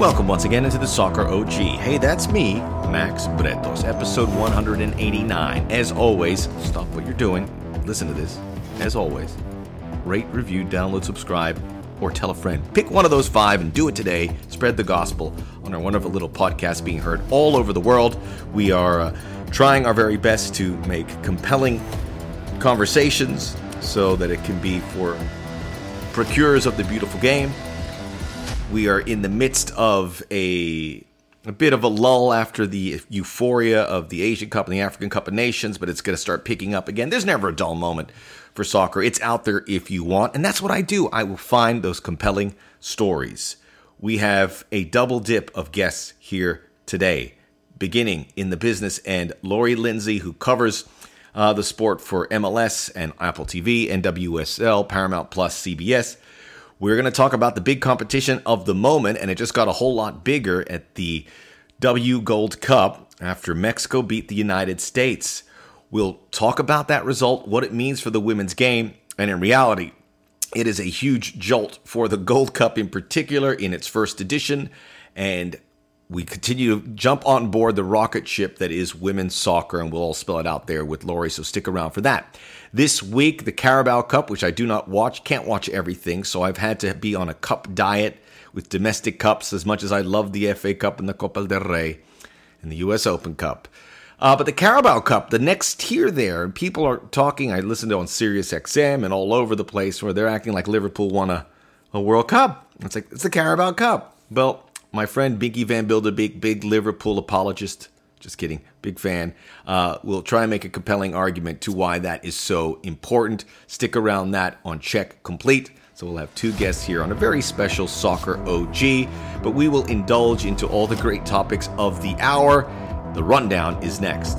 Welcome once again into the Soccer OG. Hey, that's me, Max Bretos, episode 189. As always, stop what you're doing, listen to this. As always, rate, review, download, subscribe, or tell a friend. Pick one of those five and do it today. Spread the gospel on our wonderful little podcast being heard all over the world. We are trying our very best to make compelling conversations so that it can be for procurers of the beautiful game. We are in the midst of a bit of a lull after the euphoria of the Asian Cup and the African Cup of Nations, but it's going to start picking up again. There's never a dull moment for soccer. It's out there if you want, and that's what I do. I will find those compelling stories. We have a double dip of guests here today, beginning in the business end. Lori Lindsey, who covers the sport for MLS and Apple TV, NWSL, Paramount Plus, CBS. We're going to talk about the big competition of the moment, and it just got a whole lot bigger at the W Gold Cup after Mexico beat the United States. We'll talk about that result, what it means for the women's game, and in reality, it is a huge jolt for the Gold Cup in particular in its first edition, and we continue to jump on board the rocket ship that is women's soccer, and we'll all spell it out there with Lori, so stick around for that. This week, the Carabao Cup, which I do not watch, can't watch everything, so I've had to be on a cup diet with domestic cups as much as I love the FA Cup and the Copa del Rey and the U.S. Open Cup. But the Carabao Cup, the next tier there, and people are talking, I listened to on Sirius XM and all over the place where they're acting like Liverpool won a World Cup. It's like, it's the Carabao Cup. Well, my friend Binky Van Bilderbeek, big Liverpool apologist, just kidding, big fan, will try and make a compelling argument to why that is so important. Stick around that on Check Complete. So we'll have two guests here on a very special Soccer OG, but we will indulge into all the great topics of the hour. The rundown is next.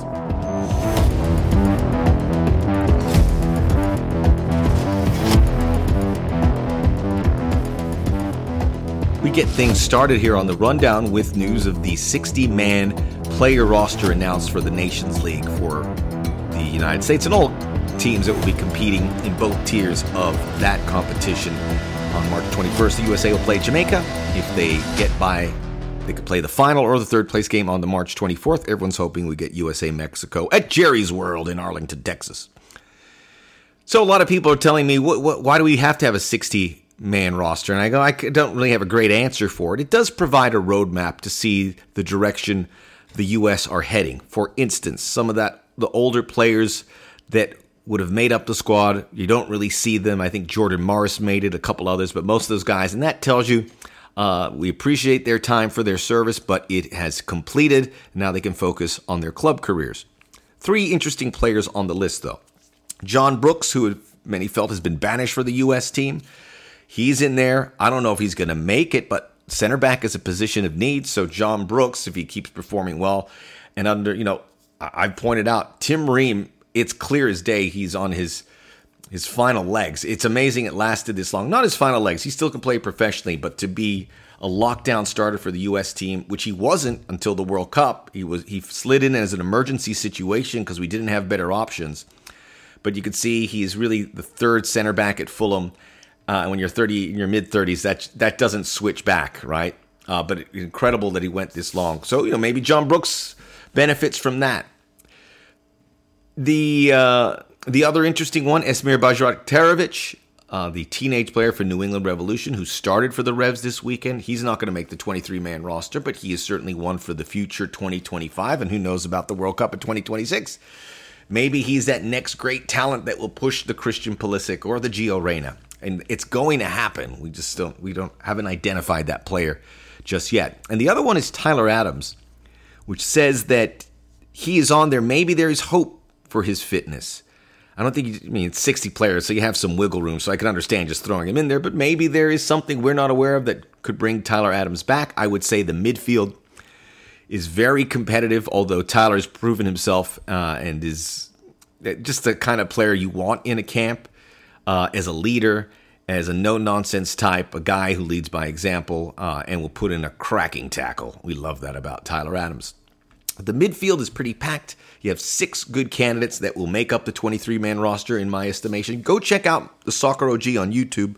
We get things started here on the rundown with news of the 60-man player roster announced for the Nations League for the United States and all teams that will be competing in both tiers of that competition. On March 21st, the USA will play Jamaica. If they get by, they could play the final or the third place game on the March 24th. Everyone's hoping we get USA-Mexico at Jerry's World in Arlington, Texas. So a lot of people are telling me, why do we have to have a 60-man roster? And I go, I don't really have a great answer for it. It does provide a roadmap to see the direction the U.S. are heading. For instance, some of that, the older players that would have made up the squad, you don't really see them. I think Jordan Morris made it, a couple others, but most of those guys. And that tells you we appreciate their time for their service, but it has completed. Now they can focus on their club careers. Three interesting players on the list, though. John Brooks, who many felt has been banished for the U.S. team. He's in there. I don't know if he's going to make it, but center back is a position of need. So John Brooks, if he keeps performing well, and under, you know, I pointed out Tim Ream, it's clear as day he's on his final legs. It's amazing it lasted this long. Not his final legs. He still can play professionally, but to be a lockdown starter for the U.S. team, which he wasn't until the World Cup, he slid in as an emergency situation because we didn't have better options. But you can see he is really the third center back at Fulham. When you're 30, in your mid-30s, that doesn't switch back, right? But it's incredible that he went this long. So, you know, maybe John Brooks benefits from that. The other interesting one, Esmir Bajraktarovic, the teenage player for New England Revolution, who started for the Revs this weekend. He's not going to make the 23-man roster, but he is certainly one for the future 2025, and who knows about the World Cup in 2026. Maybe he's that next great talent that will push the Christian Pulisic or the Gio Reyna. And it's going to happen. We just haven't identified that player just yet. And the other one is Tyler Adams, which says that he is on there. Maybe there is hope for his fitness. I don't think, it's 60 players, so you have some wiggle room. So I can understand just throwing him in there. But maybe there is something we're not aware of that could bring Tyler Adams back. I would say the midfield is very competitive, although Tyler's proven himself and is just the kind of player you want in a camp. As a leader, as a no-nonsense type, a guy who leads by example and will put in a cracking tackle. We love that about Tyler Adams. The midfield is pretty packed. You have six good candidates that will make up the 23-man roster, in my estimation. Go check out the Soccer OG on YouTube.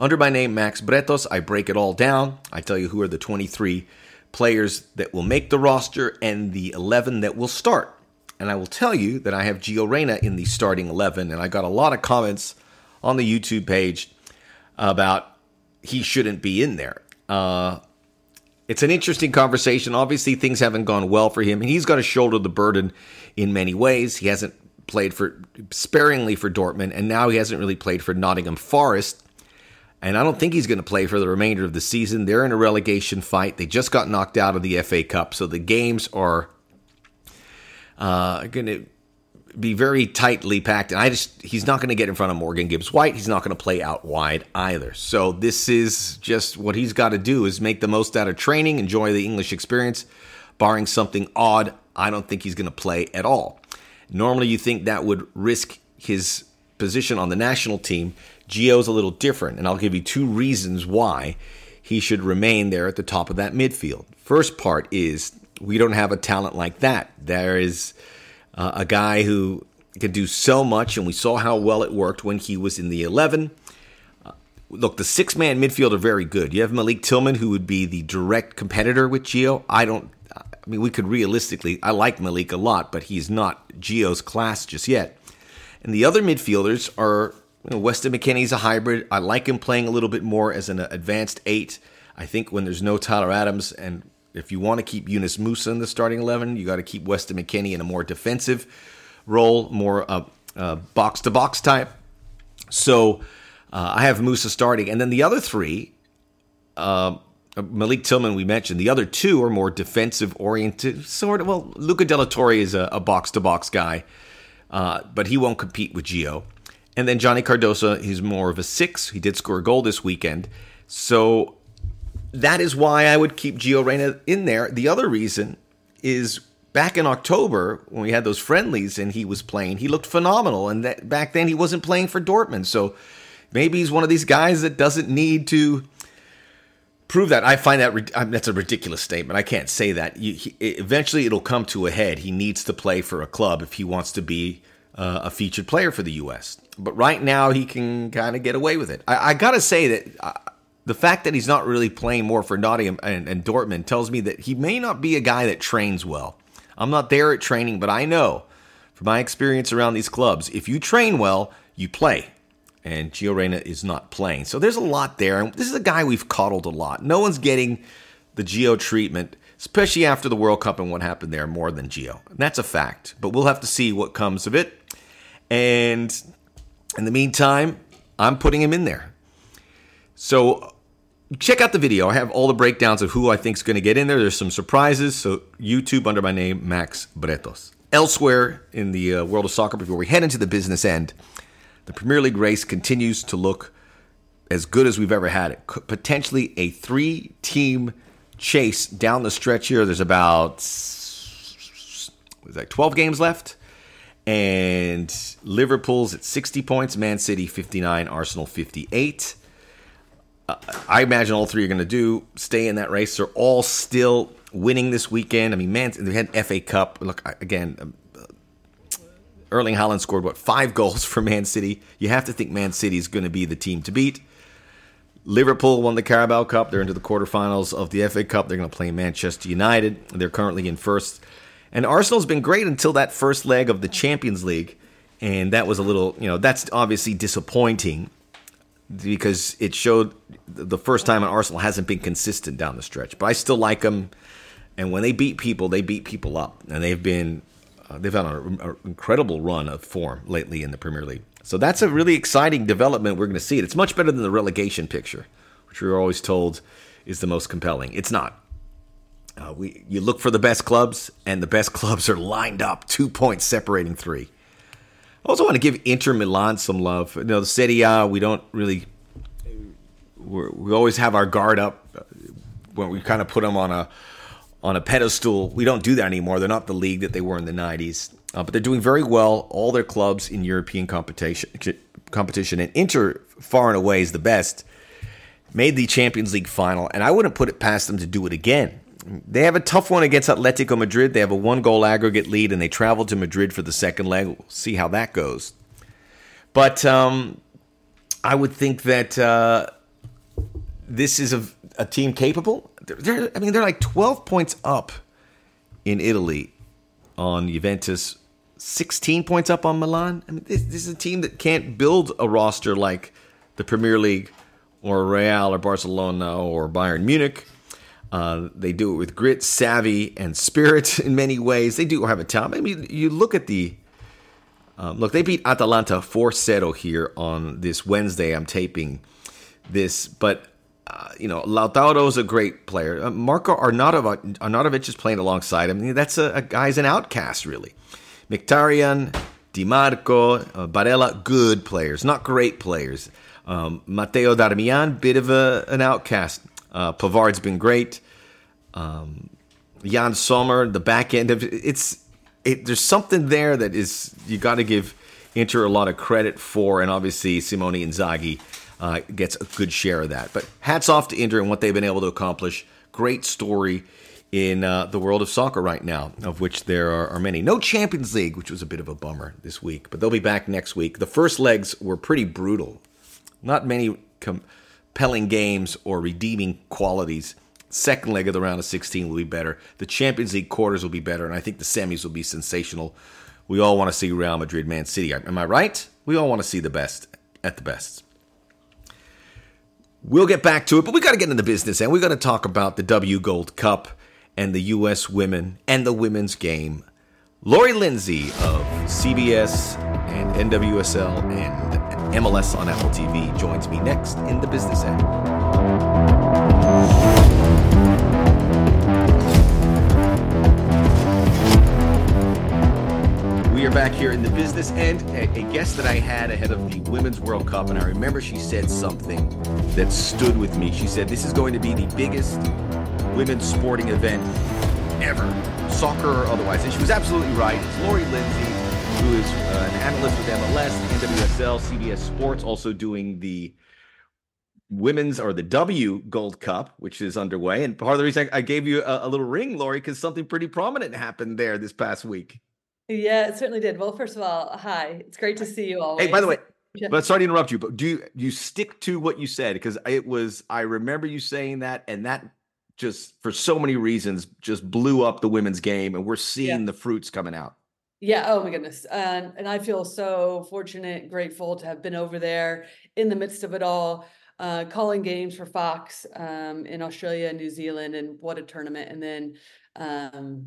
Under my name, Max Bretos, I break it all down. I tell you who are the 23 players that will make the roster and the 11 that will start. And I will tell you that I have Gio Reyna in the starting 11, and I got a lot of comments on the YouTube page about he shouldn't be in there. It's an interesting conversation. Obviously, things haven't gone well for him, and he's got to shoulder the burden in many ways. He hasn't played for sparingly for Dortmund, and now he hasn't really played for Nottingham Forest. And I don't think he's going to play for the remainder of the season. They're in a relegation fight. They just got knocked out of the FA Cup, so the games are going to be very tightly packed. And he's not going to get in front of Morgan Gibbs-White. He's not going to play out wide either. So this is just what he's got to do is make the most out of training, enjoy the English experience. Barring something odd, I don't think he's going to play at all. Normally, you think that would risk his position on the national team. Gio's a little different, and I'll give you two reasons why he should remain there at the top of that midfield. First part is we don't have a talent like that. There is a guy who can do so much, and we saw how well it worked when he was in the 11. Look, the six-man midfield are very good. You have Malik Tillman, who would be the direct competitor with Gio. We could realistically, I like Malik a lot, but he's not Gio's class just yet. And the other midfielders are, Weston McKennie's a hybrid. I like him playing a little bit more as an advanced eight. I think when there's no Tyler Adams and if you want to keep Yunus Musa in the starting 11, you got to keep Weston McKennie in a more defensive role, more box-to-box type. So I have Musa starting. And then the other three, Malik Tillman we mentioned, the other two are more defensive-oriented. Luca Della Torre is a box-to-box guy, but he won't compete with Gio. And then Johnny Cardoso, he's more of a six. He did score a goal this weekend. So that is why I would keep Gio Reyna in there. The other reason is back in October when we had those friendlies and he was playing, he looked phenomenal. And that back then he wasn't playing for Dortmund. So maybe he's one of these guys that doesn't need to prove that. I find that's a ridiculous statement. I can't say that. Eventually it'll come to a head. He needs to play for a club if he wants to be a featured player for the U.S. But right now he can kind of get away with it. I got to say that the fact that he's not really playing more for Nottingham and Dortmund tells me that he may not be a guy that trains well. I'm not there at training, but I know from my experience around these clubs, if you train well, you play. And Gio Reyna is not playing. So there's a lot there. And this is a guy we've coddled a lot. No one's getting the Gio treatment, especially after the World Cup and what happened there, more than Gio. And that's a fact. But we'll have to see what comes of it. And in the meantime, I'm putting him in there. So check out the video. I have all the breakdowns of who I think is going to get in there. There's some surprises. So YouTube under my name, Max Bretos. Elsewhere in the world of soccer, before we head into the business end, the Premier League race continues to look as good as we've ever had it. Potentially a three-team chase down the stretch here. There's about 12 games left. And Liverpool's at 60 points. Man City, 59. Arsenal, 58. I imagine all three are going to stay in that race. They're all still winning this weekend. I mean, they had an FA Cup. Look, again, Erling Haaland scored, 5 goals for Man City. You have to think Man City is going to be the team to beat. Liverpool won the Carabao Cup. They're into the quarterfinals of the FA Cup. They're going to play Manchester United. They're currently in first. And Arsenal's been great until that first leg of the Champions League. And that was a little, that's obviously disappointing, because it showed the first time an Arsenal hasn't been consistent down the stretch. But I still like them. And when they beat people up. And they've had an incredible run of form lately in the Premier League. So that's a really exciting development. We're going to see it. It's much better than the relegation picture, which we were always told is the most compelling. It's not. You look for the best clubs, and the best clubs are lined up, 2 points separating three. I also want to give Inter Milan some love. The Serie A, we don't really – we always have our guard up when we kind of put them on a pedestal. We don't do that anymore. They're not the league that they were in the 90s. But they're doing very well, all their clubs in European competition. And Inter, far and away, is the best. Made the Champions League final, and I wouldn't put it past them to do it again. They have a tough one against Atletico Madrid. They have a 1-goal aggregate lead, and they travel to Madrid for the second leg. We'll see how that goes. But I would think that this is a team capable. They're like 12 points up in Italy on Juventus, 16 points up on Milan. I mean, this is a team that can't build a roster like the Premier League or Real or Barcelona or Bayern Munich. They do it with grit, savvy, and spirit in many ways. They do have a talent. I mean, you look at the... they beat Atalanta 4-0 here on this Wednesday. I'm taping this, but, Lautaro's a great player. Marko Arnautovic is playing alongside him. That's a guy's an outcast, really. Mkhitaryan, Di Marco, Barella, good players, not great players. Matteo Darmian, bit of an outcast. Pavard's been great. Jan Sommer, the back end of it's. There's something there that is you got to give Inter a lot of credit for, and obviously Simone Inzaghi gets a good share of that. But hats off to Inter and what they've been able to accomplish. Great story in the world of soccer right now, of which there are many. No Champions League, which was a bit of a bummer this week, but they'll be back next week. The first legs were pretty brutal. Not many compelling games or redeeming qualities. Second leg of the round of 16 will be better. The Champions League quarters will be better, and I think the semis will be sensational. We all want to see Real Madrid, Man City. Am I right? We all want to see the best at the best. We'll get back to it, but we got to get into the business, and we're going to talk about the W Gold Cup and the U.S. women and the women's game. Lori Lindsey of CBS and NWSL and MLS on Apple TV joins me next in the business end. We are back here in the business end. A guest that I had ahead of the Women's World Cup, and I remember she said something that stood with me. She said, this is going to be the biggest women's sporting event ever, soccer or otherwise. And she was absolutely right. It's Lori Lindsey, who is an analyst with MLS, NWSL, CBS Sports, also doing the women's or the W Gold Cup, which is underway. And part of the reason I gave you a little ring, Lori, because something pretty prominent happened there this past week. Yeah, it certainly did. Well, first of all, hi. It's great to see you always. Hey, by the way, but sorry to interrupt you, but do you stick to what you said? Because I remember you saying that, and that just for so many reasons just blew up the women's game, and we're seeing the fruits coming out. Yeah. Oh my goodness. And I feel so fortunate, grateful to have been over there in the midst of it all, calling games for Fox in Australia and New Zealand, and what a tournament. And then,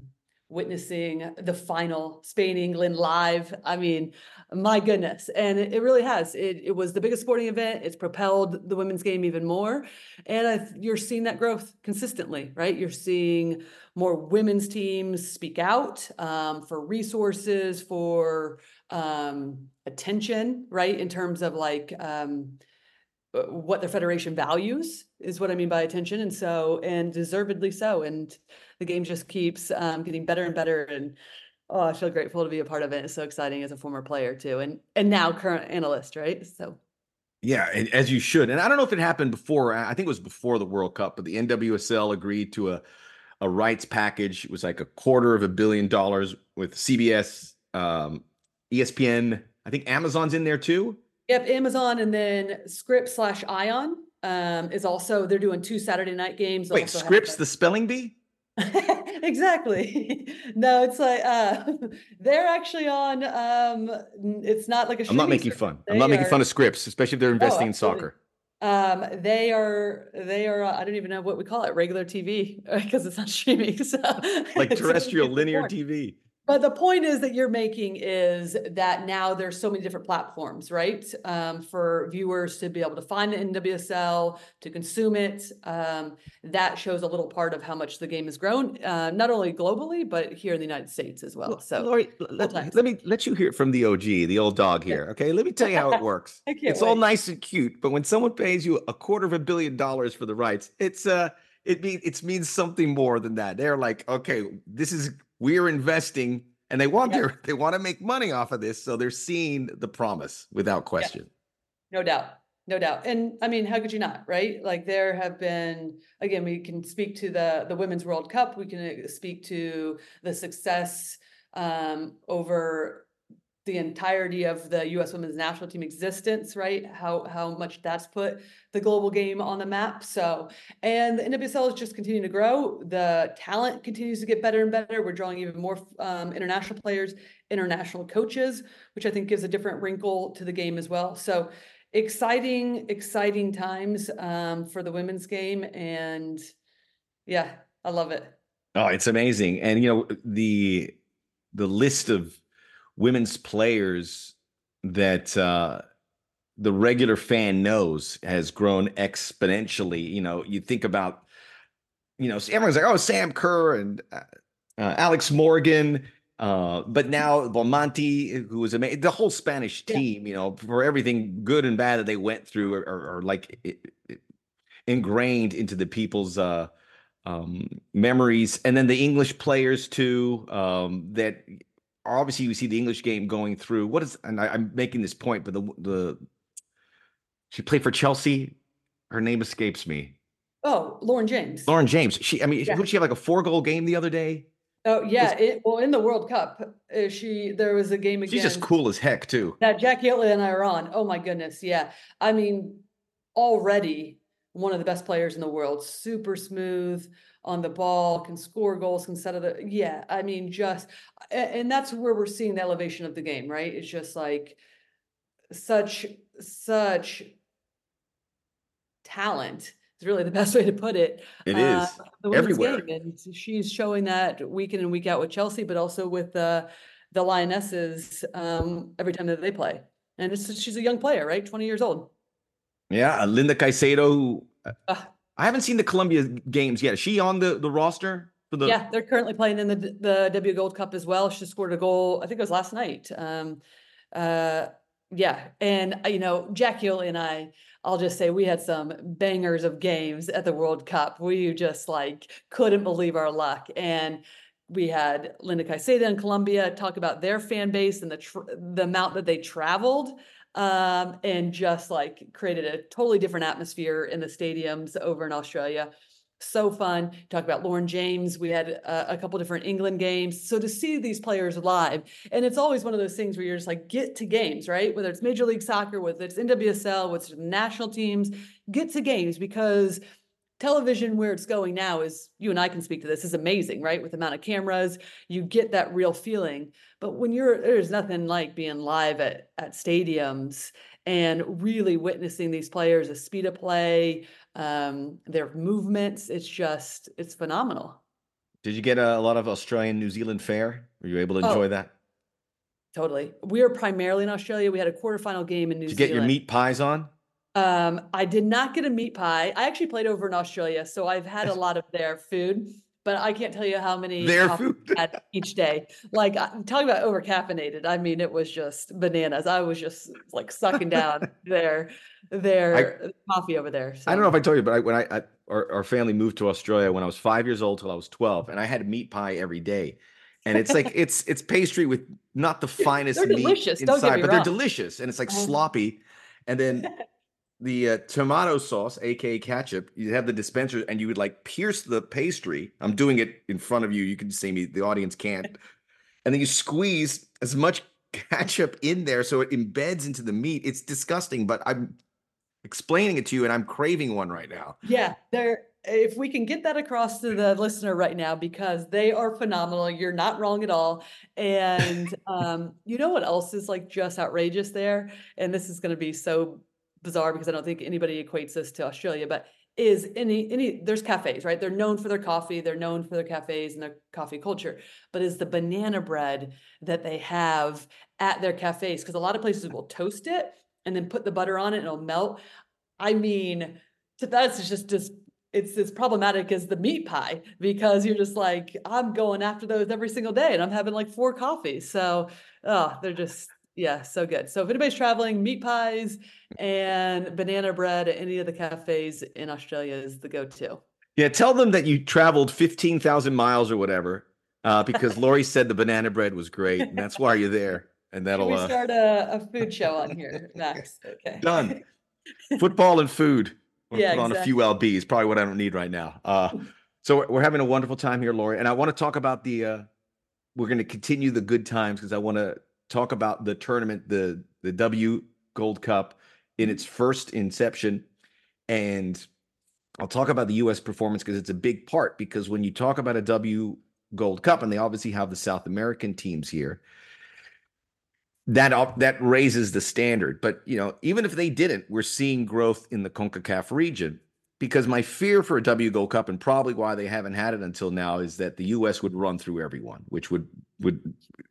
witnessing the final Spain-England live. I mean, my goodness. And it really has. It was the biggest sporting event. It's propelled the women's game even more. And you're seeing that growth consistently, right? You're seeing more women's teams speak out for resources, for attention, right? In terms of like what their federation values is what I mean by attention. And so, and deservedly so. And the game just keeps getting better and better, and I feel grateful to be a part of it. It's so exciting as a former player too, and now current analyst, right? So, yeah, and as you should. And I don't know if it happened before. I think it was before the World Cup, but the NWSL agreed to a rights package. It was like $250 million with CBS, ESPN. I think Amazon's in there too. Yep, Amazon, and then Scripps/Ion is also. They're doing 2 Saturday night games. They'll Wait, Scripps, the spelling bee? Exactly. No, it's like they're actually on. It's not like a. I'm not making fun. I'm not making fun of Scripps, especially if they're investing in soccer. They are. I don't even know what we call it. Regular TV, because it's not streaming. So like terrestrial linear TV. But the point is that you're making is that now there's so many different platforms, right? For viewers to be able to find the NWSL, to consume it. That shows a little part of how much the game has grown, not only globally, but here in the United States as well. So Lori, let me let you hear from the OG, the old dog here. Okay. Let me tell you how it works. It's all nice and cute, but when someone pays you $250 million for the rights, it means something more than that. They're like, okay, we're investing, and they want to make money off of this. So they're seeing the promise without question. Yeah. No doubt. And I mean, how could you not, right? Like there have been, again, we can speak to the Women's World Cup. We can speak to the success over the entirety of the U.S. women's national team existence, right? How much that's put the global game on the map. So, and the NWSL is just continuing to grow. The talent continues to get better and better. We're drawing even more international players, international coaches, which I think gives a different wrinkle to the game as well. So exciting times for the women's game. And yeah, I love it. Oh, it's amazing. And, you know, the list of women's players that the regular fan knows has grown exponentially. You know, you think about, you know, everyone's like, oh, Sam Kerr and Alex Morgan, but now Belmonte, who was amazing, the whole Spanish team, you know, for everything good and bad that they went through are like ingrained into the people's memories. And then the English players too, that obviously we see the English game going through. What is, and I'm making this point, but she played for Chelsea. Her name escapes me. Oh, Lauren James. She, I mean, yeah. Would she have like a 4-goal game the other day? Oh yeah. Well, in the World Cup, there was a game again. She's just cool as heck too. That Jackie Elliott and I are on. Oh my goodness. Yeah. I mean, already one of the best players in the world, super smooth on the ball, can score goals, can set up the, yeah. I mean, just, and that's where we're seeing the elevation of the game, right? It's just like such talent. It's really the best way to put it. It is everywhere. And she's showing that week in and week out with Chelsea, but also with the Lionesses every time that they play. And she's a young player, right? 20 years old. Yeah, Linda Caicedo, who I haven't seen the Colombia games yet. Is she on the roster? Yeah, they're currently playing in the W Gold Cup as well. She scored a goal, I think it was last night. Yeah, and, you know, Jackie Oli and I'll just say we had some bangers of games at the World Cup. We just, like, couldn't believe our luck. And we had Linda Caicedo in Colombia talk about their fan base and the amount that they traveled. And just like created a totally different atmosphere in the stadiums over in Australia. So fun. Talk about Lauren James. We had a couple different England games. So to see these players live, and it's always one of those things where you're just like, get to games, right? Whether it's Major League Soccer, whether it's NWSL, whether it's national teams, get to games, because television, where it's going now, is, you and I can speak to this, is amazing, right? With the amount of cameras, you get that real feeling. But when there's nothing like being live at stadiums and really witnessing these players, the speed of play, their movements, it's phenomenal. Did you get a lot of Australian, New Zealand fare? Were you able to enjoy that? Totally. We are primarily in Australia. We had a quarterfinal game in New Zealand. Did you get your meat pies on? I did not get a meat pie. I actually played over in Australia, so I've had a lot of their food, but I can't tell you how many their food I had each day. Like, I'm talking about over caffeinated. I mean, it was just bananas. I was just like sucking down their coffee over there. So. I don't know if I told you, but when our family moved to Australia when I was 5 years old till I was 12, and I had a meat pie every day. And it's like, it's pastry with not the finest meat inside, but they're delicious. And it's like sloppy. And then the tomato sauce, aka ketchup, you have the dispenser and you would like pierce the pastry. I'm doing it in front of you. You can see me. The audience can't. And then you squeeze as much ketchup in there so it embeds into the meat. It's disgusting, but I'm explaining it to you and I'm craving one right now. Yeah, if we can get that across to the listener right now, because they are phenomenal. You're not wrong at all. And you know what else is like just outrageous there? And this is going to be so bizarre because I don't think anybody equates this to Australia, but is there's cafes, right? They're known for their coffee. They're known for their cafes and their coffee culture, but is the banana bread that they have at their cafes. Cause a lot of places will toast it and then put the butter on it and it'll melt. I mean, that's just it's as problematic as the meat pie, because you're just like, I'm going after those every single day and I'm having like 4 coffees. So, they're just, yeah, so good. So if anybody's traveling, meat pies and banana bread at any of the cafes in Australia is the go-to. Yeah, tell them that you traveled 15,000 miles or whatever, because Lori said the banana bread was great, and that's why you're there. And that'll Can we start a food show on here, Max? Okay, done. Football and food. We'll put on a few lbs, probably what I don't need right now. So we're having a wonderful time here, Lori, and I want to talk about we're going to continue the good times because I want to talk about the tournament, the W Gold Cup in its first inception. And I'll talk about the U.S. performance because it's a big part, because when you talk about a W Gold Cup, and they obviously have the South American teams here, that raises the standard. But, you know, even if they didn't, we're seeing growth in the CONCACAF region, because my fear for a W Gold Cup, and probably why they haven't had it until now, is that the U.S. would run through everyone, which would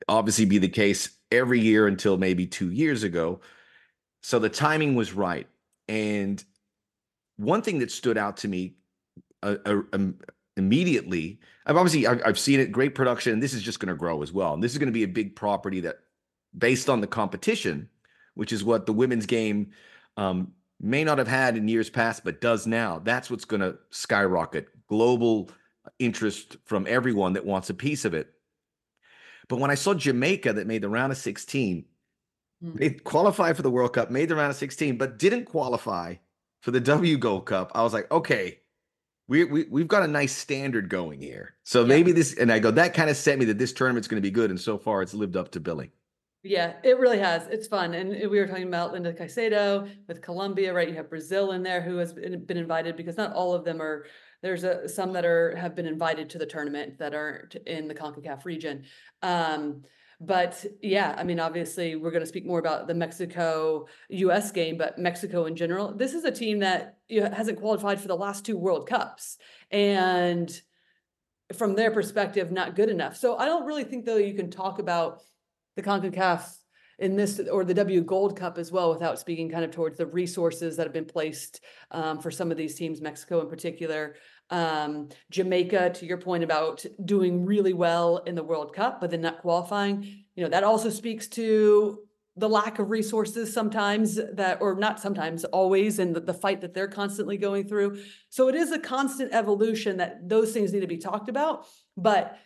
obviously be the case every year until maybe 2 years ago. So the timing was right. And one thing that stood out to me immediately, I've seen it, great production, and this is just going to grow as well. And this is going to be a big property that, based on the competition, which is what the women's game may not have had in years past, but does now. That's what's going to skyrocket global interest from everyone that wants a piece of it. But when I saw Jamaica, that made the round of 16, they qualified for the World Cup, made the round of 16, but didn't qualify for the W Gold Cup, I was like, okay, we've got a nice standard going here. So maybe this, and I go, that kind of set me that this tournament's going to be good. And so far it's lived up to billing. Yeah, it really has. It's fun. And we were talking about Linda Caicedo with Colombia, right? You have Brazil in there who has been invited, because not all of them are, some that have been invited to the tournament that aren't in the CONCACAF region. But yeah, I mean, obviously we're going to speak more about the Mexico-US game, but Mexico in general, this is a team that hasn't qualified for the last two World Cups. And from their perspective, not good enough. So I don't really think, though, you can talk about the CONCACAF in this, or the W Gold Cup as well, without speaking kind of towards the resources that have been placed for some of these teams, Mexico in particular, Jamaica, to your point about doing really well in the World Cup, but then not qualifying. You know, that also speaks to the lack of resources sometimes, that, or not sometimes, always, and the fight that they're constantly going through. So it is a constant evolution that those things need to be talked about. But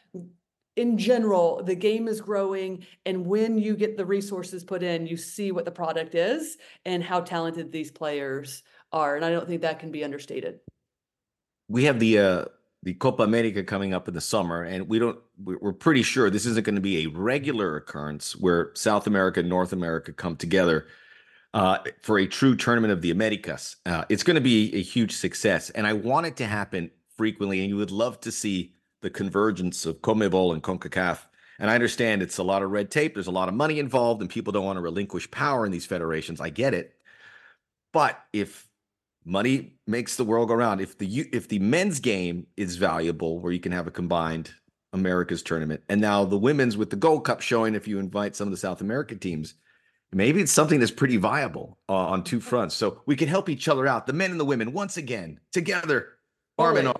in general, the game is growing, and when you get the resources put in, you see what the product is and how talented these players are. And I don't think that can be understated. We have the Copa America coming up in the summer, and we're pretty sure this isn't going to be a regular occurrence where South America and North America come together for a true tournament of the Americas. It's going to be a huge success, and I want it to happen frequently, and you would love to see the convergence of CONMEBOL and CONCACAF. And I understand it's a lot of red tape. There's a lot of money involved, and people don't want to relinquish power in these federations. I get it. But if money makes the world go round, if the men's game is valuable, where you can have a combined Americas tournament, and now the women's with the Gold Cup showing, if you invite some of the South American teams, maybe it's something that's pretty viable on two fronts. So we can help each other out, the men and the women, once again, together, arm in arm.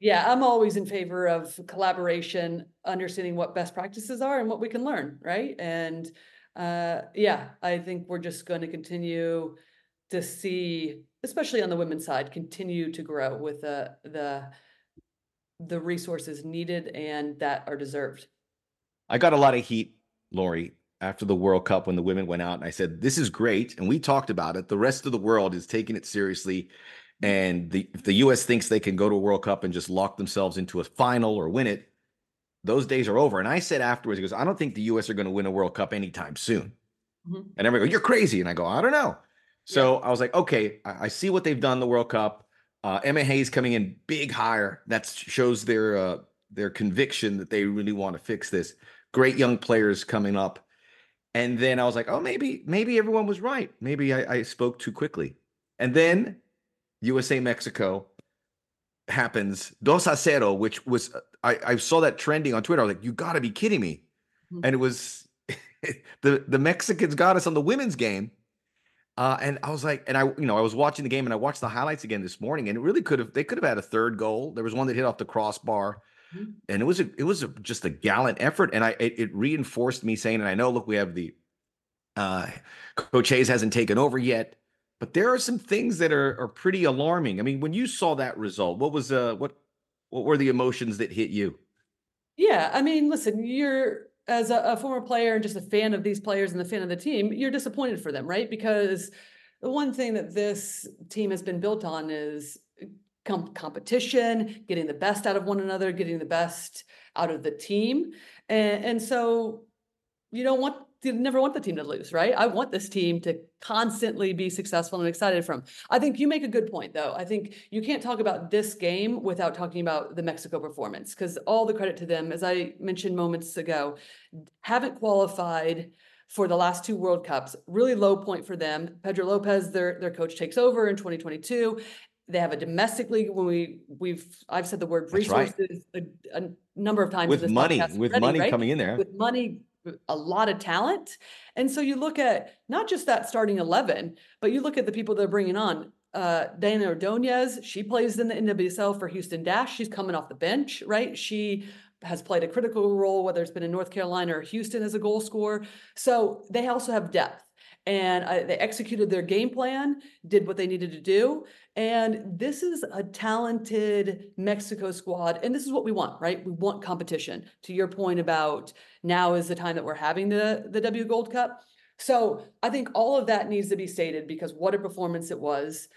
Yeah, I'm always in favor of collaboration, understanding what best practices are and what we can learn, right? And yeah, I think we're just going to continue to see, especially on the women's side, continue to grow with the resources needed and that are deserved. I got a lot of heat, Lori, after the World Cup when the women went out, and I said, this is great, and we talked about it. The rest of the world is taking it seriously. And if the U.S. thinks they can go to a World Cup and just lock themselves into a final or win it, those days are over. And I said afterwards, he goes, I don't think the U.S. are going to win a World Cup anytime soon. Mm-hmm. And everybody goes, you're crazy. And I go, I don't know. So yeah. I was like, okay, I see what they've done in the World Cup. Emma Hayes coming in big higher. That shows their conviction that they really want to fix this. Great young players coming up. And then I was like, oh, maybe everyone was right. Maybe I spoke too quickly. And then USA Mexico happens 2-0, which was I saw that trending on Twitter. I was like, you got to be kidding me. Mm-hmm. And it was the Mexicans got us on the women's game. And I was like, and I was watching the game, and I watched the highlights again this morning, and it really they could have had a third goal. There was one that hit off the crossbar. Mm-hmm. And it was just a gallant effort. And it reinforced me saying, and I know, look, we have the Coach Hayes hasn't taken over yet. But there are some things that are pretty alarming. I mean, when you saw that result, what was what were the emotions that hit you? Yeah, I mean, listen, you're as a former player and just a fan of these players and the fan of the team, you're disappointed for them, right? Because the one thing that this team has been built on is competition, getting the best out of one another, getting the best out of the team, and so you don't want never want the team to lose, right? I want this team to constantly be successful and excited from. I think you make a good point, though. I think you can't talk about this game without talking about the Mexico performance, because all the credit to them, as I mentioned moments ago, haven't qualified for the last two World Cups. Really low point for them. Pedro Lopez, their coach, takes over in 2022. They have a domestic league. When I've said the word resources a number of times with money, coming in there, with money, a lot of talent. And so you look at not just that starting 11, but you look at the people they're bringing on. Dana Ordonez, she plays in the NWSL for Houston Dash. She's coming off the bench, right? She has played a critical role, whether it's been in North Carolina or Houston as a goal scorer. So they also have depth. And they executed their game plan, did what they needed to do. And this is a talented Mexico squad. And this is what we want, right? We want competition. To your point about now is the time that we're having the W Gold Cup. So I think all of that needs to be stated, because what a performance it was.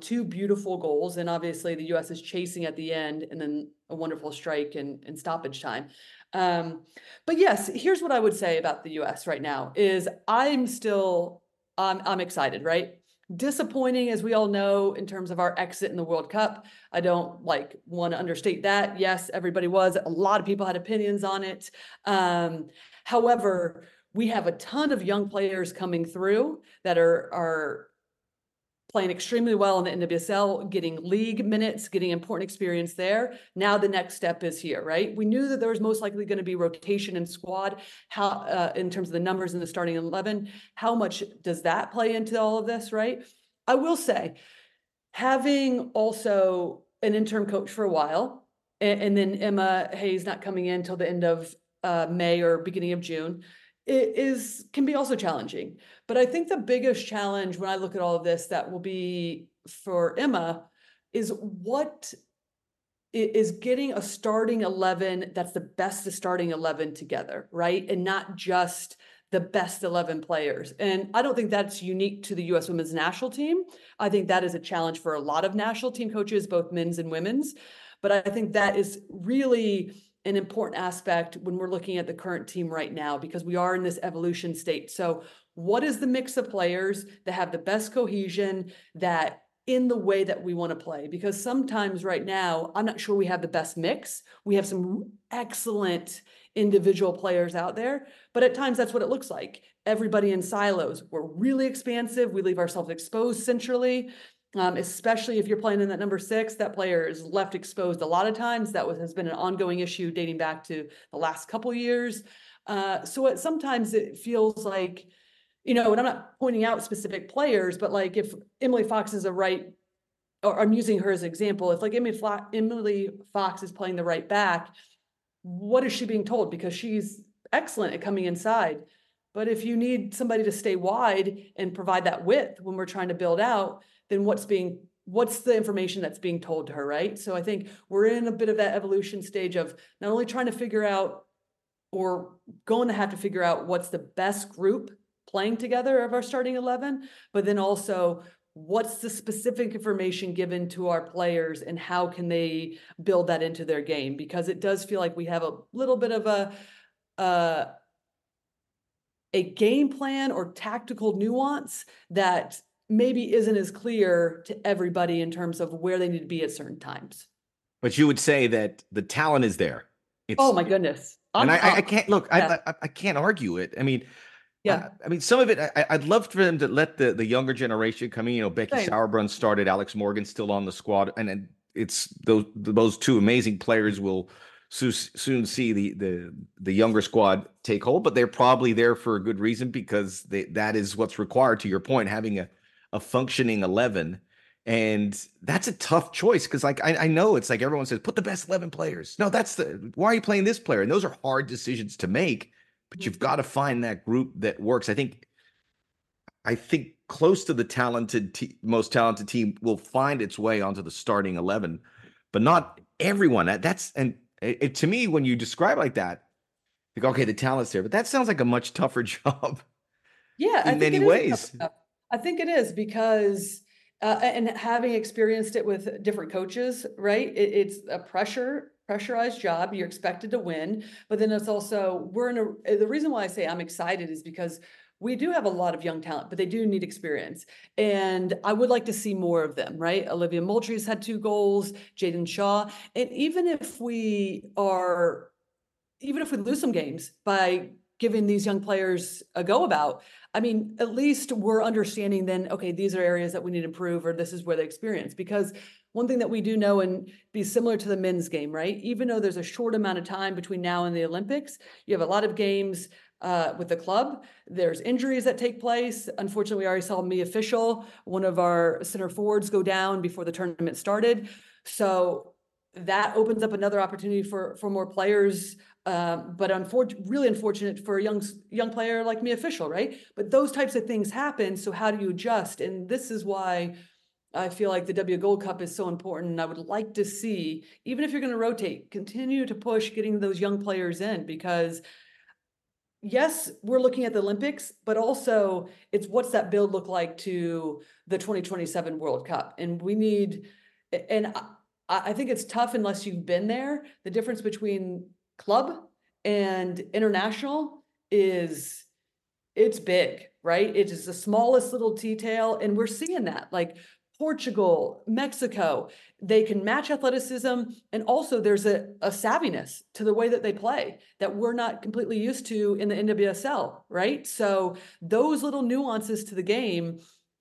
Two beautiful goals. And obviously the U.S. is chasing at the end, and then a wonderful strike and stoppage time. But yes, here's what I would say about the U.S. right now is I'm excited, right? Disappointing, as we all know, in terms of our exit in the World Cup. I don't want to understate that. Yes, everybody was. A lot of people had opinions on it. However, we have a ton of young players coming through that are playing extremely well in the NWSL, getting league minutes, getting important experience there. Now the next step is here, right? We knew that there was most likely going to be rotation in squad. How, in terms of the numbers in the starting 11, how much does that play into all of this, right? I will say, having also an interim coach for a while, and then Emma Hayes not coming in till the end of May or beginning of June, can be also challenging. But I think the biggest challenge when I look at all of this that will be for Emma is what is getting a starting 11 that's the best of starting 11 together, right? And not just the best 11 players. And I don't think that's unique to the U.S. women's national team. I think that is a challenge for a lot of national team coaches, both men's and women's. But I think that is really an important aspect when we're looking at the current team right now, because we are in this evolution state. So what is the mix of players that have the best cohesion, that in the way that we want to play? Because sometimes right now, I'm not sure we have the best mix. We have some excellent individual players out there, but at times that's what it looks like. Everybody in silos. We're really expansive. We leave ourselves exposed centrally. Especially if you're playing in that number 6, that player is left exposed a lot of times. That has been an ongoing issue dating back to the last couple years. Sometimes it feels like, and I'm not pointing out specific players, but if Emily Fox is I'm using her as an example. If Emily Fox is playing the right back, what is she being told? Because she's excellent at coming inside. But if you need somebody to stay wide and provide that width when we're trying to build out, then what's the information that's being told to her, right? So I think we're in a bit of that evolution stage of not only trying to figure out, or going to have to figure out, what's the best group playing together of our starting 11, but then also what's the specific information given to our players and how can they build that into their game? Because it does feel like we have a little bit of a game plan or tactical nuance that maybe isn't as clear to everybody in terms of where they need to be at certain times. But you would say that the talent is there. Oh my goodness. I can't argue it. I mean, yeah. I mean, some of it, I'd love for them to let the younger generation come in. Becky Sauerbrunn started, Alex Morgan still on the squad. And it's those two amazing players will soon see the younger squad take hold, but they're probably there for a good reason, because that is what's required, to your point, having a functioning 11. And that's a tough choice, because I know it's like everyone says, put the best 11 players. No, why are you playing this player? And those are hard decisions to make, but you've got to find that group that works. I think close to the most talented team will find its way onto the starting 11, but not everyone. It, to me, when you describe like that, like, okay, the talent's there, but that sounds like a much tougher job. Yeah, in many ways. I think it is, because and having experienced it with different coaches, right? It's a pressure pressurized job. You're expected to win. But then it's also, the reason why I say I'm excited is because we do have a lot of young talent, but they do need experience. And I would like to see more of them, right? Olivia Moultrie's had 2 goals, Jaden Shaw. And even if we lose some games by giving these young players a go about, I mean, at least we're understanding then, okay, these are areas that we need to improve, or this is where they experience. Because one thing that we do know, and be similar to the men's game, right? Even though there's a short amount of time between now and the Olympics, you have a lot of games with the club. There's injuries that take place. Unfortunately, we already saw Mia Fischel, one of our center forwards, go down before the tournament started. So that opens up another opportunity for more players. But really unfortunate for a young player like Mia Fischel, right? But those types of things happen. So how do you adjust? And this is why I feel like the W Gold Cup is so important. And I would like to see, even if you're going to rotate, continue to push getting those young players in, because yes, we're looking at the Olympics, but also it's what's that build look like to the 2027 World Cup. And we need, and I think it's tough unless you've been there. The difference between club and international is it's big, right? It is the smallest little detail. And we're seeing that, like Portugal, Mexico, they can match athleticism. And also there's a savviness to the way that they play that we're not completely used to in the NWSL, right? So those little nuances to the game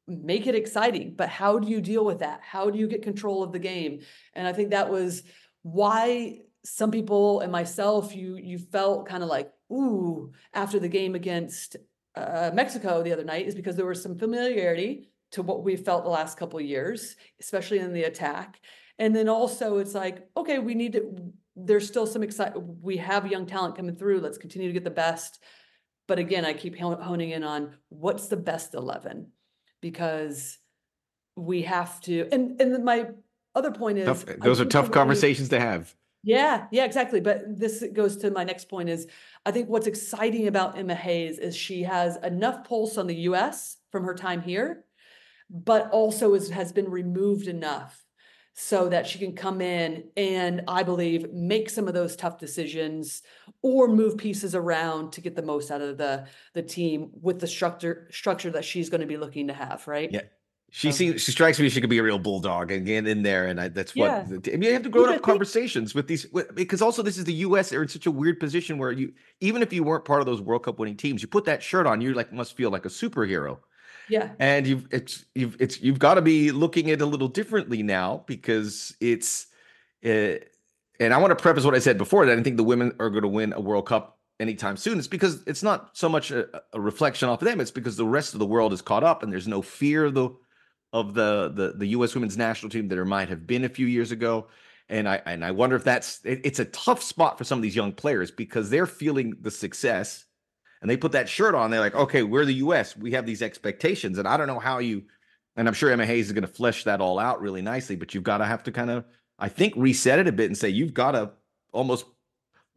make it exciting, but how do you deal with that? How do you get control of the game? And I think that was why some people and myself, you felt kind of like, ooh, after the game against Mexico the other night, is because there was some familiarity to what we felt the last couple of years, especially in the attack. And then also it's like, okay, we need to, there's still some excitement. We have young talent coming through. Let's continue to get the best. But again, I keep honing in on what's the best 11, because we have to, and my other point is. Those are tough conversations to have. Yeah, exactly. But this goes to my next point is, I think what's exciting about Emma Hayes is she has enough pulse on the U.S. from her time here, but also has been removed enough so that she can come in and, I believe, make some of those tough decisions or move pieces around to get the most out of the team with the structure that she's going to be looking to have, right? Yeah. She strikes me. She could be a real bulldog and get in there. And that's what I mean. You have to grow up conversations with these, because also this is the U.S. They're in such a weird position where you, even if you weren't part of those World Cup winning teams, you put that shirt on, you like must feel like a superhero. Yeah. And you've got to be looking at it a little differently now, because it's, and I want to preface what I said before, that I didn't think the women are going to win a World Cup anytime soon. It's because it's not so much a reflection off of them. It's because the rest of the world is caught up, and there's no fear of the U.S. women's national team that there might have been a few years ago. And I wonder if it's a tough spot for some of these young players, because they're feeling the success and they put that shirt on. They're like, okay, we're the U.S. We have these expectations. And I don't know how you, and I'm sure Emma Hayes is going to flesh that all out really nicely, but you've got to have to kind of, I think, reset it a bit and say, you've got to almost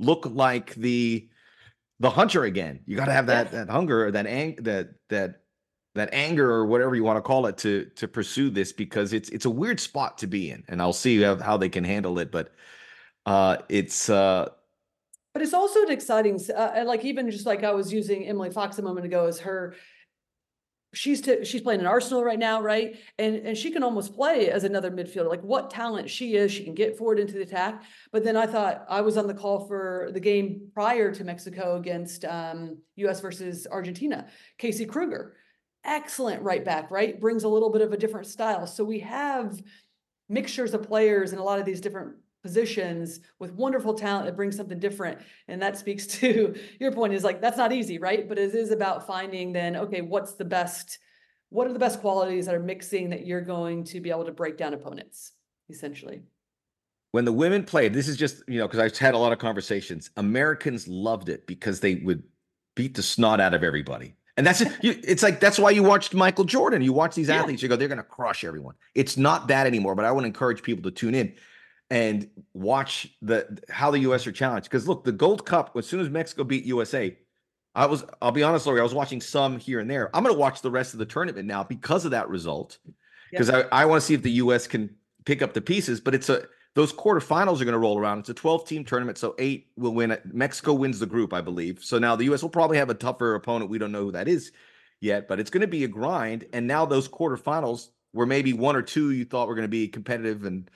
look like the hunter again. You got to have that hunger, or that anger, or whatever you want to call it, to pursue this, because it's a weird spot to be in, and I'll see how they can handle it. But but it's also an exciting, like, even just like I was using Emily Fox a moment ago as her. She's playing in Arsenal right now, right? And she can almost play as another midfielder. Like, what talent she is, she can get forward into the attack. But then I was on the call for the game prior to Mexico against U.S. versus Argentina. Casey Kruger. Excellent right back, right? Brings a little bit of a different style. So we have mixtures of players in a lot of these different positions with wonderful talent that brings something different. And that speaks to your point, is like, that's not easy, right? But it is about finding then, okay, what are the best qualities that are mixing that you're going to be able to break down opponents, essentially. When the women played, this is just, because I've had a lot of conversations, Americans loved it because they would beat the snot out of everybody. And it's like, that's why you watched Michael Jordan. You watch these athletes, you go, they're going to crush everyone. It's not that anymore, but I want to encourage people to tune in and watch how the U.S. are challenged. Because look, the Gold Cup, as soon as Mexico beat USA, I'll be honest, Lori, I was watching some here and there. I'm going to watch the rest of the tournament now because of that result. Because I want to see if the U.S. can pick up the pieces, but Those quarterfinals are going to roll around. It's a 12-team tournament, so 8 will win. Mexico wins the group, I believe. So now the U.S. will probably have a tougher opponent. We don't know who that is yet, but it's going to be a grind. And now those quarterfinals where maybe 1 or 2 you thought were going to be competitive and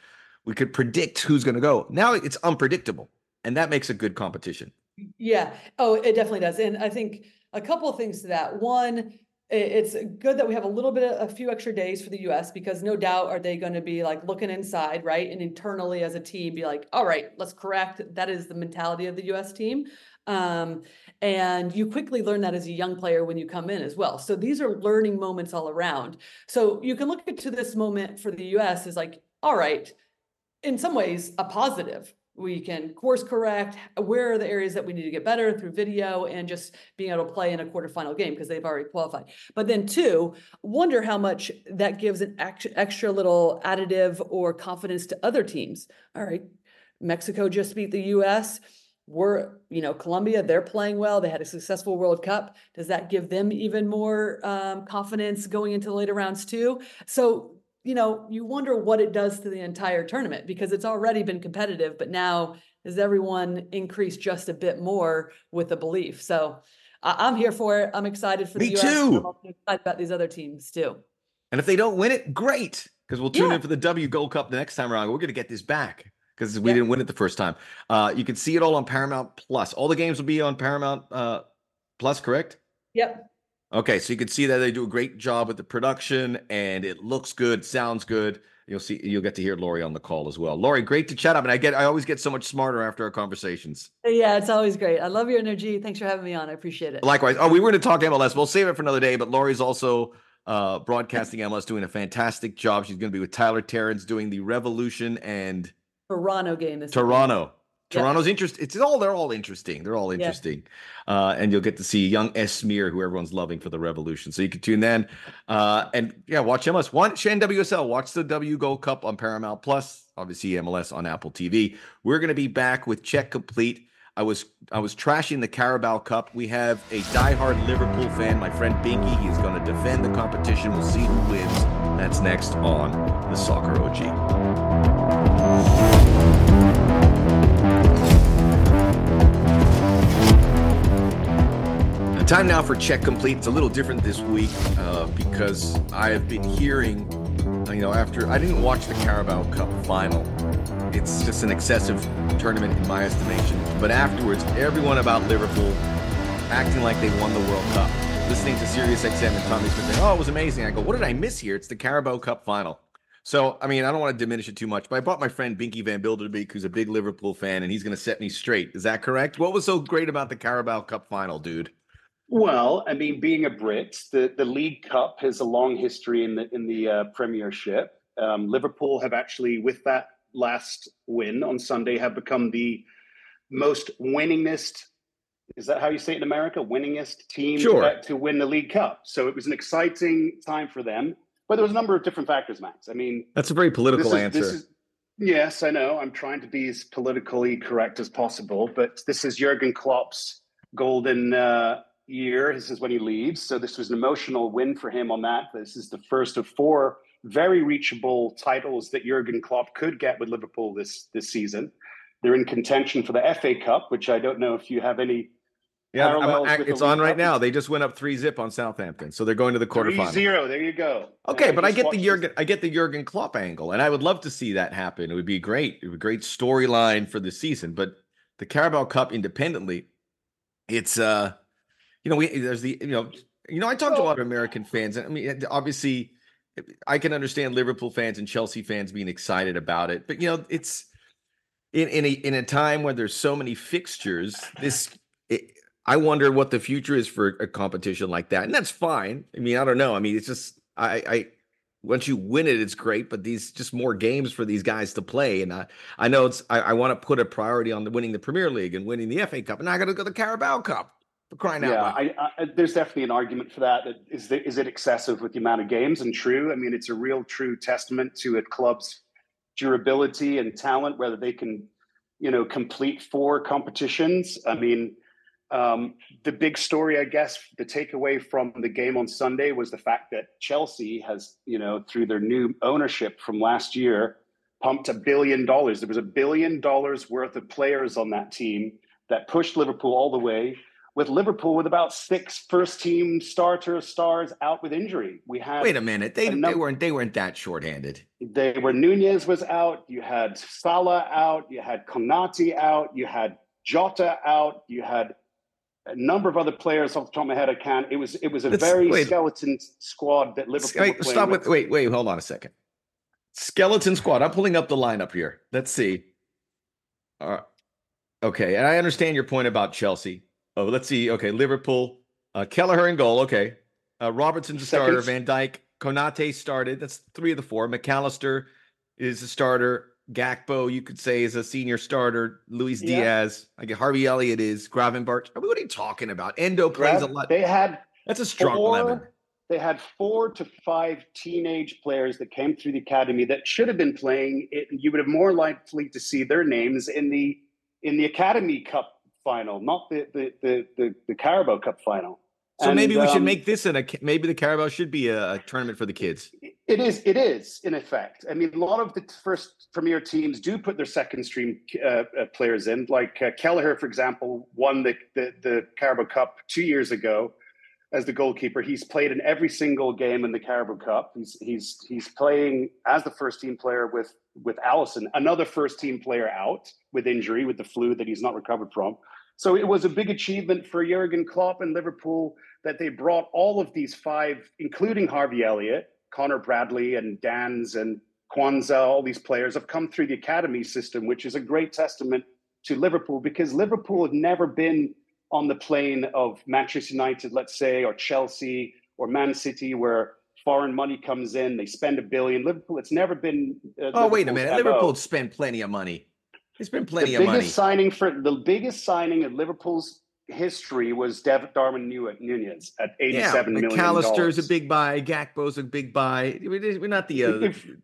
we could predict who's going to go. Now it's unpredictable, and that makes a good competition. Yeah. Oh, it definitely does. And I think a couple of things to that. One, it's good that we have a few extra days for the U.S. because no doubt are they going to be like looking inside, right? And internally as a team be like, all right, let's correct. That is the mentality of the U.S. team. And you quickly learn that as a young player when you come in as well. So these are learning moments all around. So you can look to this moment for the U.S. is like, all right, in some ways a positive. We can course correct. Where are the areas that we need to get better through video and just being able to play in a quarterfinal game because they've already qualified. But then 2, wonder how much that gives an extra little additive or confidence to other teams. All right, Mexico just beat the U.S. Colombia, they're playing well. They had a successful World Cup. Does that give them even more confidence going into the later rounds too? So, you wonder what it does to the entire tournament because it's already been competitive, but now has everyone increased just a bit more with the belief? So I'm here for it. I'm excited for the US. Me too. I'm also excited about these other teams too. And if they don't win it, great. Because we'll tune in for the W Gold Cup the next time around. We're going to get this back because we didn't win it the first time. You can see it all on Paramount Plus. All the games will be on Paramount Plus, correct? Yep. Okay, so you can see that they do a great job with the production, and it looks good, sounds good. You'll get to hear Lori on the call as well. Lori, great to chat up, and I always get so much smarter after our conversations. Yeah, it's always great. I love your energy. Thanks for having me on. I appreciate it. Likewise. Oh, we were going to talk MLS. We'll save it for another day. But Lori's also broadcasting MLS, doing a fantastic job. She's going to be with Tyler Terrence doing the Revolution and Toronto game. Toronto. Toronto's interest. They're all interesting. They're all interesting. Yeah. And you'll get to see young Esmir, who everyone's loving for the Revolution. So you can tune in. And watch MLS. Watch NWSL. Watch the W Gold Cup on Paramount Plus. Obviously MLS on Apple TV. We're going to be back with Check Complete. I was trashing the Carabao Cup. We have a diehard Liverpool fan, my friend Binky. He's going to defend the competition. We'll see who wins. That's next on the Soccer OG. Time now for Check Complete. It's a little different this week because I have been hearing, after I didn't watch the Carabao Cup final. It's just an excessive tournament in my estimation. But afterwards, everyone about Liverpool acting like they won the World Cup. Listening to Sirius XM and Tommy Smith saying, it was amazing. I go, what did I miss here? It's the Carabao Cup final. So, I don't want to diminish it too much, but I brought my friend Binky Van Bilderbeek, who's a big Liverpool fan, and he's going to set me straight. Is that correct? What was so great about the Carabao Cup final, dude? Well, being a Brit, the League Cup has a long history in the Premiership. Liverpool have actually, with that last win on Sunday, have become the most winningest. Is that how you say it in America? Winningest team to win the League Cup. So it was an exciting time for them. But there was a number of different factors, Max. That's a very political answer. Yes, I know. I'm trying to be as politically correct as possible. But this is Jurgen Klopp's golden... year. This is when he leaves. So this was an emotional win for him on that. This is the first of 4 very reachable titles that Jurgen Klopp could get with Liverpool this season. They're in contention for the FA Cup, which I don't know if you have any parallels with. It's on right now. They just went up 3-0 on Southampton. So they're going to the quarterfinals. 3-0. There you go. Okay, but I get the Jurgen Klopp angle, and I would love to see that happen. It would be great. It would be a great storyline for the season. But the Carabao Cup independently, it's I talk to a lot of American fans, and obviously, I can understand Liverpool fans and Chelsea fans being excited about it. But it's in a time where there's so many fixtures. I wonder what the future is for a competition like that, and that's fine. I don't know. It's just I once you win it, it's great. But these just more games for these guys to play, and I know it's I want to put a priority on winning the Premier League and winning the FA Cup, and I got to go to the Carabao Cup. For crying out loud. There's definitely an argument for that. Is it excessive with the amount of games? And true, it's a true testament to a club's durability and talent, whether they can, complete 4 competitions. The big story, I guess, the takeaway from the game on Sunday was the fact that Chelsea has, through their new ownership from last year, pumped $1 billion. There was $1 billion worth of players on that team that pushed Liverpool all the way, with Liverpool with about 6 first-team stars out with injury. We had They weren't that shorthanded. They were. Nunez was out. You had Salah out. You had Konate out. You had Jota out. You had a number of other players off the top of my head. It was a very skeleton squad that Liverpool. Hold on a second. Skeleton squad. I'm pulling up the lineup here. Let's see. Okay, and I understand your point about Chelsea. Oh, let's see. Okay, Liverpool. Kelleher in goal. Okay. Robertson's a starter. Van Dijk. Konate started. That's 3 of the 4. McAllister is a starter. Gakpo, you could say, is a senior starter. Luis Diaz. I get Harvey Elliott is. Gravenberch. I mean, what are you talking about? Endo plays a lot. That's a strong 11. They had 4 to 5 teenage players that came through the academy that should have been playing. You would have more likely to see their names in the Academy Cup final, not the Carabao Cup final. So maybe we should make this maybe the Carabao should be a tournament for the kids. It is in effect. I mean, a lot of the first premier teams do put their second stream players in, like Kelleher, for example, won the Carabao Cup 2 years ago as the goalkeeper. He's played in every single game in the Carabao Cup. He's playing as the first team player with Allison, another first team player out with injury, with the flu that he's not recovered from. So it was a big achievement for Jurgen Klopp and Liverpool that they brought all of these 5, including Harvey Elliott, Connor Bradley and Dans and Kwanzaa, all these players have come through the academy system, which is a great testament to Liverpool, because Liverpool had never been on the plane of Manchester United, let's say, or Chelsea or Man City, where foreign money comes in, they spend $1 billion. Liverpool, it's never been... wait a minute. Cabo. Liverpool spent plenty of money. It's been plenty of money. The biggest signing in Liverpool's history was Darwin Núñez at $87 million. McAllister's a big buy. Gakpo's a big buy. We're not the...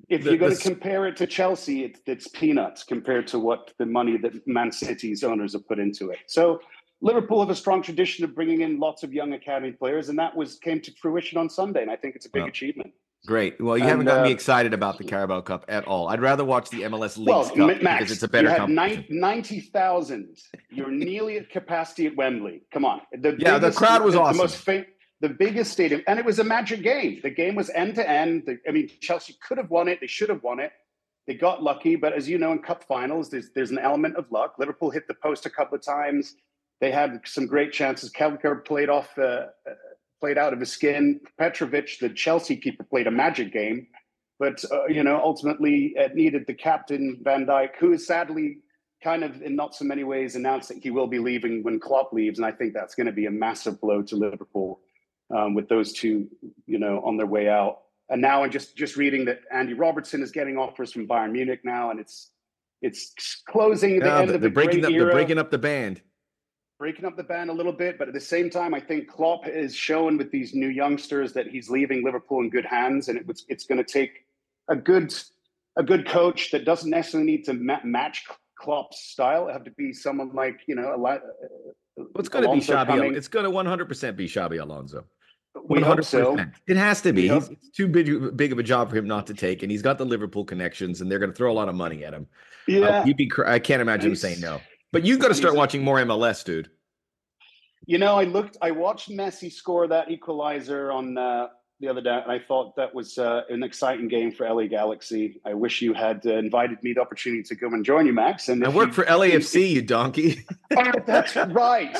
If you're going to compare it to Chelsea, it's peanuts compared to what the money that Man City's owners have put into it. So Liverpool have a strong tradition of bringing in lots of young academy players, and that came to fruition on Sunday, and I think it's a big achievement. Great. Well, you haven't got me excited about the Carabao Cup at all. I'd rather watch the MLS League Cup, Max, because it's a better competition. 90,000. You're nearly at capacity at Wembley. Come on. The crowd was awesome. The biggest stadium. And it was a magic game. The game was end-to-end. Chelsea could have won it. They should have won it. They got lucky. But as you know, in cup finals, there's an element of luck. Liverpool hit the post a couple of times. They had some great chances. Kelleher played out of his skin. Petrovic, the Chelsea keeper, played a magic game, but ultimately it needed the captain, Van Dijk, who is sadly kind of in not so many ways announced that he will be leaving when Klopp leaves, and I think that's going to be a massive blow to Liverpool with those two, on their way out. And now I'm just reading that Andy Robertson is getting offers from Bayern Munich now, and it's closing the end of the great era. They're breaking up the band. Breaking up the band a little bit, but at the same time, I think Klopp is showing with these new youngsters that he's leaving Liverpool in good hands, and it's going to take a good coach that doesn't necessarily need to match Klopp's style. It'll have to be someone like it's going to be Xabi. It's going to 100% be Xabi Alonso. 100%. We hope so. It has to be. It's too big of a job for him not to take, and he's got the Liverpool connections, and they're going to throw a lot of money at him. Yeah, I can't imagine him saying no. But you've got to start watching more MLS, dude. I watched Messi score that equalizer on the other day, and I thought that was an exciting game for LA Galaxy. I wish you had invited me the opportunity to come and join you, Max. And I work for LAFC, you donkey. Oh, that's right.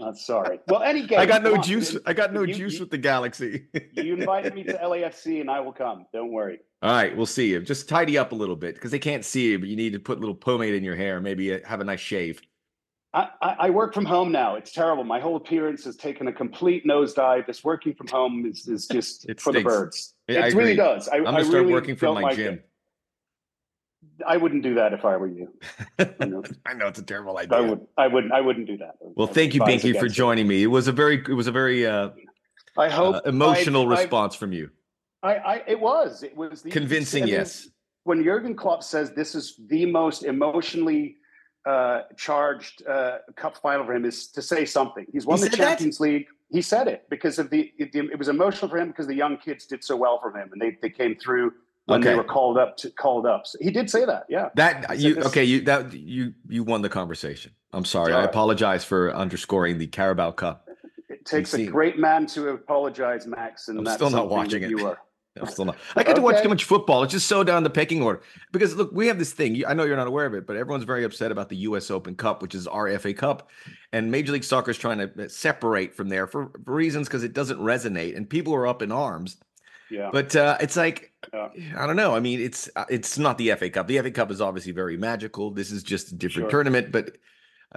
I'm sorry. Well, any game. I got no juice with the Galaxy. You invited me to LAFC, and I will come. Don't worry. All right, we'll see you. Just tidy up a little bit because they can't see you, but you need to put a little pomade in your hair, maybe have a nice shave. I work from home now. It's terrible. My whole appearance has taken a complete nosedive. This working from home is just for the birds. It really does. I'm going to start working from my gym. I wouldn't do that if I were you. I know it's a terrible idea. I wouldn't do that. Well, thank you, Binky, for joining me. It was a very I hope emotional response from you. It was convincing. Yes. When Jurgen Klopp says this is the most emotionally charged cup final for him, is to say something. He's won the Champions League. He said it because it was emotional for him because the young kids did so well for him and they came through. when they were called up. So he did say that. Yeah. You won the conversation. I'm sorry. I apologize for underscoring the Carabao Cup. It takes a great man to apologize, Max. And I'm that's still not watching it. You are. I'm still not. I get to watch too much football. It's just so down the pecking order. Because, look, we have this thing. I know you're not aware of it, but everyone's very upset about the U.S. Open Cup, which is our FA Cup. And Major League Soccer is trying to separate from there for reasons because it doesn't resonate. And people are up in arms. Yeah. But it's like, I don't know. I mean, it's not the FA Cup. The FA Cup is obviously very magical. This is just a different tournament. But,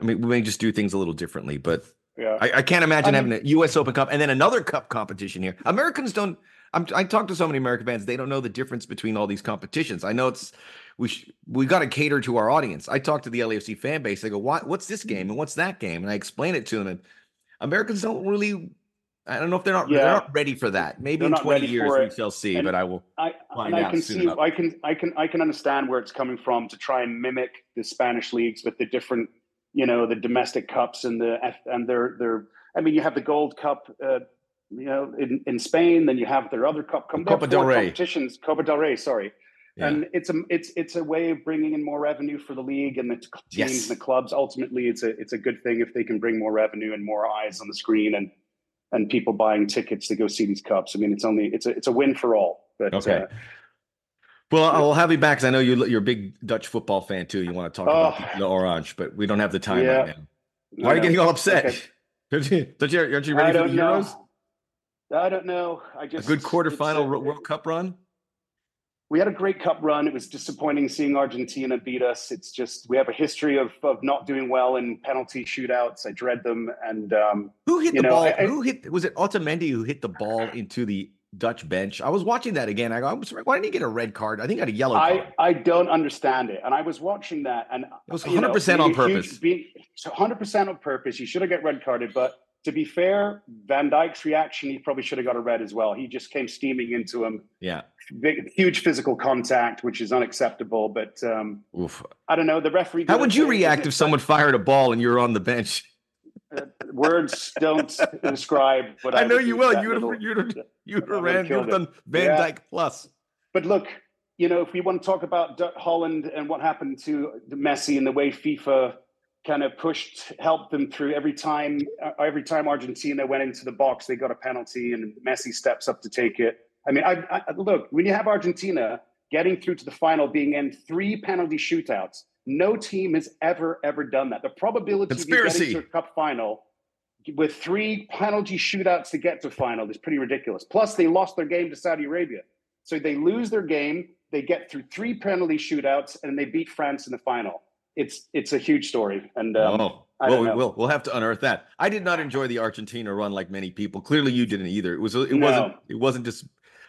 I mean, we may just do things a little differently. But yeah. I can't imagine having a U.S. Open Cup and then another cup competition here. Americans don't. I talk to so many American fans; they don't know the difference between all these competitions. I know we got to cater to our audience. I talk to the LAFC fan base; they go, "What's this game and what's that game?" And I explain it to them. And Americans don't really. I don't know if they're not ready for that. Maybe in 20 years we shall see. And but I will. I find out soon enough. I can understand where it's coming from to try and mimic the Spanish leagues with the different, the domestic cups and their. I mean, you have the Gold Cup. In Spain, then you have their other cup come Copa del Rey competitions. Copa del Rey, sorry, yeah. And it's a way of bringing in more revenue for the league and the teams and the clubs. Ultimately, it's a good thing if they can bring more revenue and more eyes on the screen and people buying tickets to go see these cups. I mean, it's a win for all. But, well, I'll have you back because I know you're a big Dutch football fan too. You want to talk about the Orange, but we don't have the time right now. Why are you getting all upset? Okay. Aren't you ready for the Euros? I don't know. I just a good quarterfinal World Cup run. We had a great cup run. It was disappointing seeing Argentina beat us. It's just we have a history of not doing well in penalty shootouts. I dread them. And who hit the ball? Was it Otamendi who hit the ball into the Dutch bench? I was watching that again. I go, I'm sorry, why didn't he get a red card? I think I had a yellow card. I don't understand it. And I was watching that, and it was 100% on purpose. 100% on purpose. You should have got red carded, but. To be fair, Van Dijk's reaction, he probably should have got a red as well. He just came steaming into him. Yeah. Big, huge physical contact, which is unacceptable. But I don't know. The referee. How would you react if someone fired a ball and you're on the bench? Words don't describe what I know you will. You would have done Van Dijk plus. But look, if we want to talk about Holland and what happened to Messi and the way FIFA kind of helped them through every time Argentina went into the box, they got a penalty and Messi steps up to take it. I mean, look, when you have Argentina getting through to the final, being in 3 penalty shootouts, no team has ever done that. The probability of getting to a cup final with 3 penalty shootouts to get to final is pretty ridiculous. Plus they lost their game to Saudi Arabia. So they lose their game, they get through 3 penalty shootouts and they beat France in the final. It's a huge story, and we'll have to unearth that. I did not enjoy the Argentina run like many people. Clearly, you didn't either. It wasn't just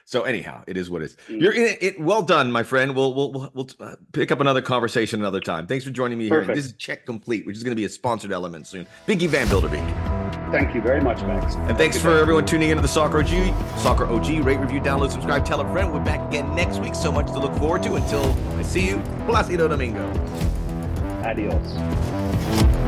so. Anyhow, it is what it is. You're in it. Well done, my friend. We'll pick up another conversation another time. Thanks for joining me here. This is Check Complete, which is going to be a sponsored element soon. Binky Van Bilderbeek. Thank you very much, Max. And thanks for everyone tuning into the Soccer OG. Rate, review, download, subscribe, tell a friend. We're back again next week. So much to look forward to. Until I see you, Plácido Domingo. Adios.